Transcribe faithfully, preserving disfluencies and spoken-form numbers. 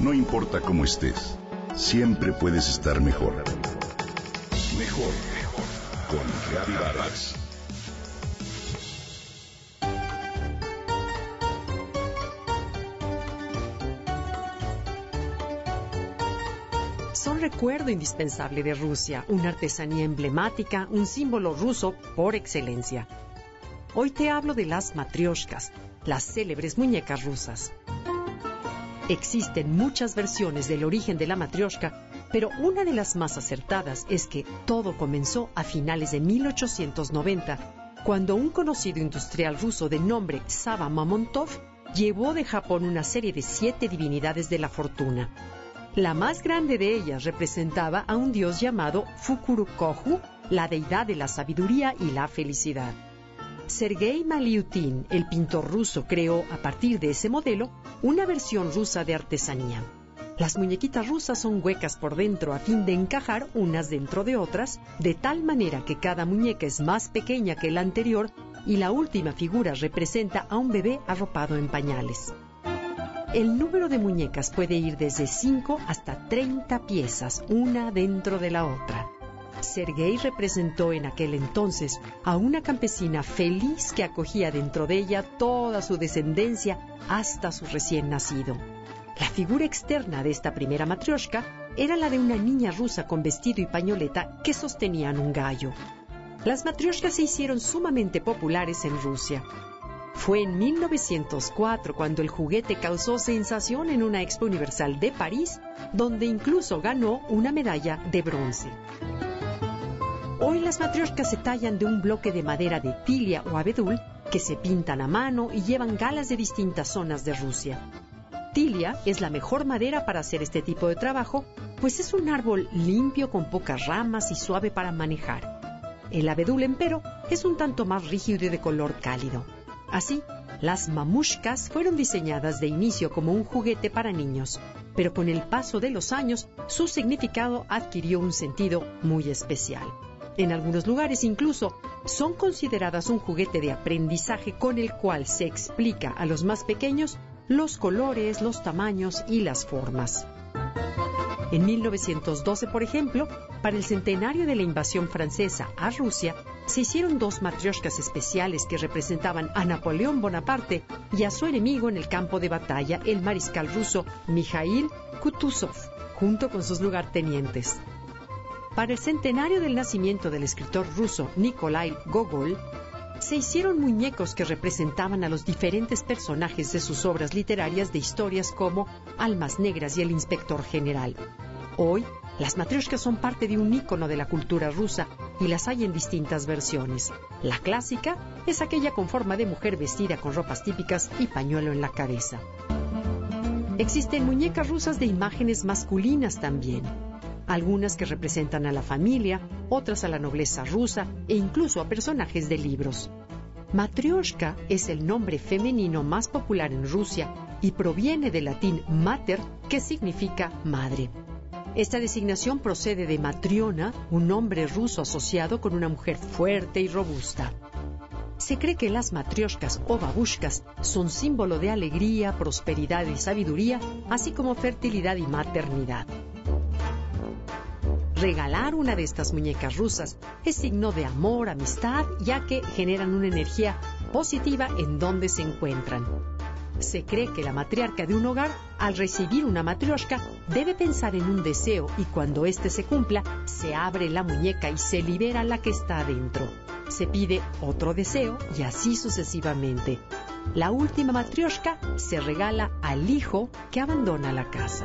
No importa cómo estés, siempre puedes estar mejor. Mejor, mejor. Con Gaby Vargas. Son recuerdo indispensable de Rusia, una artesanía emblemática, un símbolo ruso por excelencia. Hoy te hablo de las matrioshkas, las célebres muñecas rusas. Existen muchas versiones del origen de la matrioshka, pero una de las más acertadas es que todo comenzó a finales de mil ochocientos noventa, cuando un conocido industrial ruso de nombre Sava Mamontov llevó de Japón una serie de siete divinidades de la fortuna. La más grande de ellas representaba a un dios llamado Fukurokuju, la deidad de la sabiduría y la felicidad. Sergei Maliutin, el pintor ruso, creó a partir de ese modelo una versión rusa de artesanía. Las muñequitas rusas son huecas por dentro a fin de encajar unas dentro de otras, de tal manera que cada muñeca es más pequeña que la anterior y la última figura representa a un bebé arropado en pañales. El número de muñecas puede ir desde cinco hasta treinta piezas, una dentro de la otra. Sergei representó en aquel entonces a una campesina feliz que acogía dentro de ella toda su descendencia hasta su recién nacido. La figura externa de esta primera matrioshka era la de una niña rusa con vestido y pañoleta que sostenían un gallo. Las matrioshkas se hicieron sumamente populares en Rusia. Fue en mil novecientos cuatro cuando el juguete causó sensación en una Expo Universal de París, donde incluso ganó una medalla de bronce. Hoy las matrioshkas se tallan de un bloque de madera de tilia o abedul que se pintan a mano y llevan galas de distintas zonas de Rusia. Tilia es la mejor madera para hacer este tipo de trabajo, pues es un árbol limpio con pocas ramas y suave para manejar. El abedul, empero, es un tanto más rígido y de color cálido. Así, las mamushkas fueron diseñadas de inicio como un juguete para niños, pero con el paso de los años su significado adquirió un sentido muy especial. En algunos lugares incluso son consideradas un juguete de aprendizaje con el cual se explica a los más pequeños los colores, los tamaños y las formas. En mil novecientos doce, por ejemplo, para el centenario de la invasión francesa a Rusia, se hicieron dos matrioshkas especiales que representaban a Napoleón Bonaparte y a su enemigo en el campo de batalla, el mariscal ruso Mijaíl Kutuzov, junto con sus lugartenientes. Para el centenario del nacimiento del escritor ruso Nikolai Gogol, se hicieron muñecos que representaban a los diferentes personajes de sus obras literarias de historias como Almas Negras y El Inspector General. Hoy, las matrioshkas son parte de un ícono de la cultura rusa y las hay en distintas versiones. La clásica es aquella con forma de mujer vestida con ropas típicas y pañuelo en la cabeza. Existen muñecas rusas de imágenes masculinas también. Algunas que representan a la familia, otras a la nobleza rusa e incluso a personajes de libros. Matrioshka es el nombre femenino más popular en Rusia y proviene del latín mater, que significa madre. Esta designación procede de Matriona, un nombre ruso asociado con una mujer fuerte y robusta. Se cree que las matrioshkas o babushkas son símbolo de alegría, prosperidad y sabiduría, así como fertilidad y maternidad. Regalar una de estas muñecas rusas es signo de amor, amistad, ya que generan una energía positiva en donde se encuentran. Se cree que la matriarca de un hogar, al recibir una matrioshka, debe pensar en un deseo y cuando éste se cumpla, se abre la muñeca y se libera la que está adentro. Se pide otro deseo y así sucesivamente. La última matrioshka se regala al hijo que abandona la casa.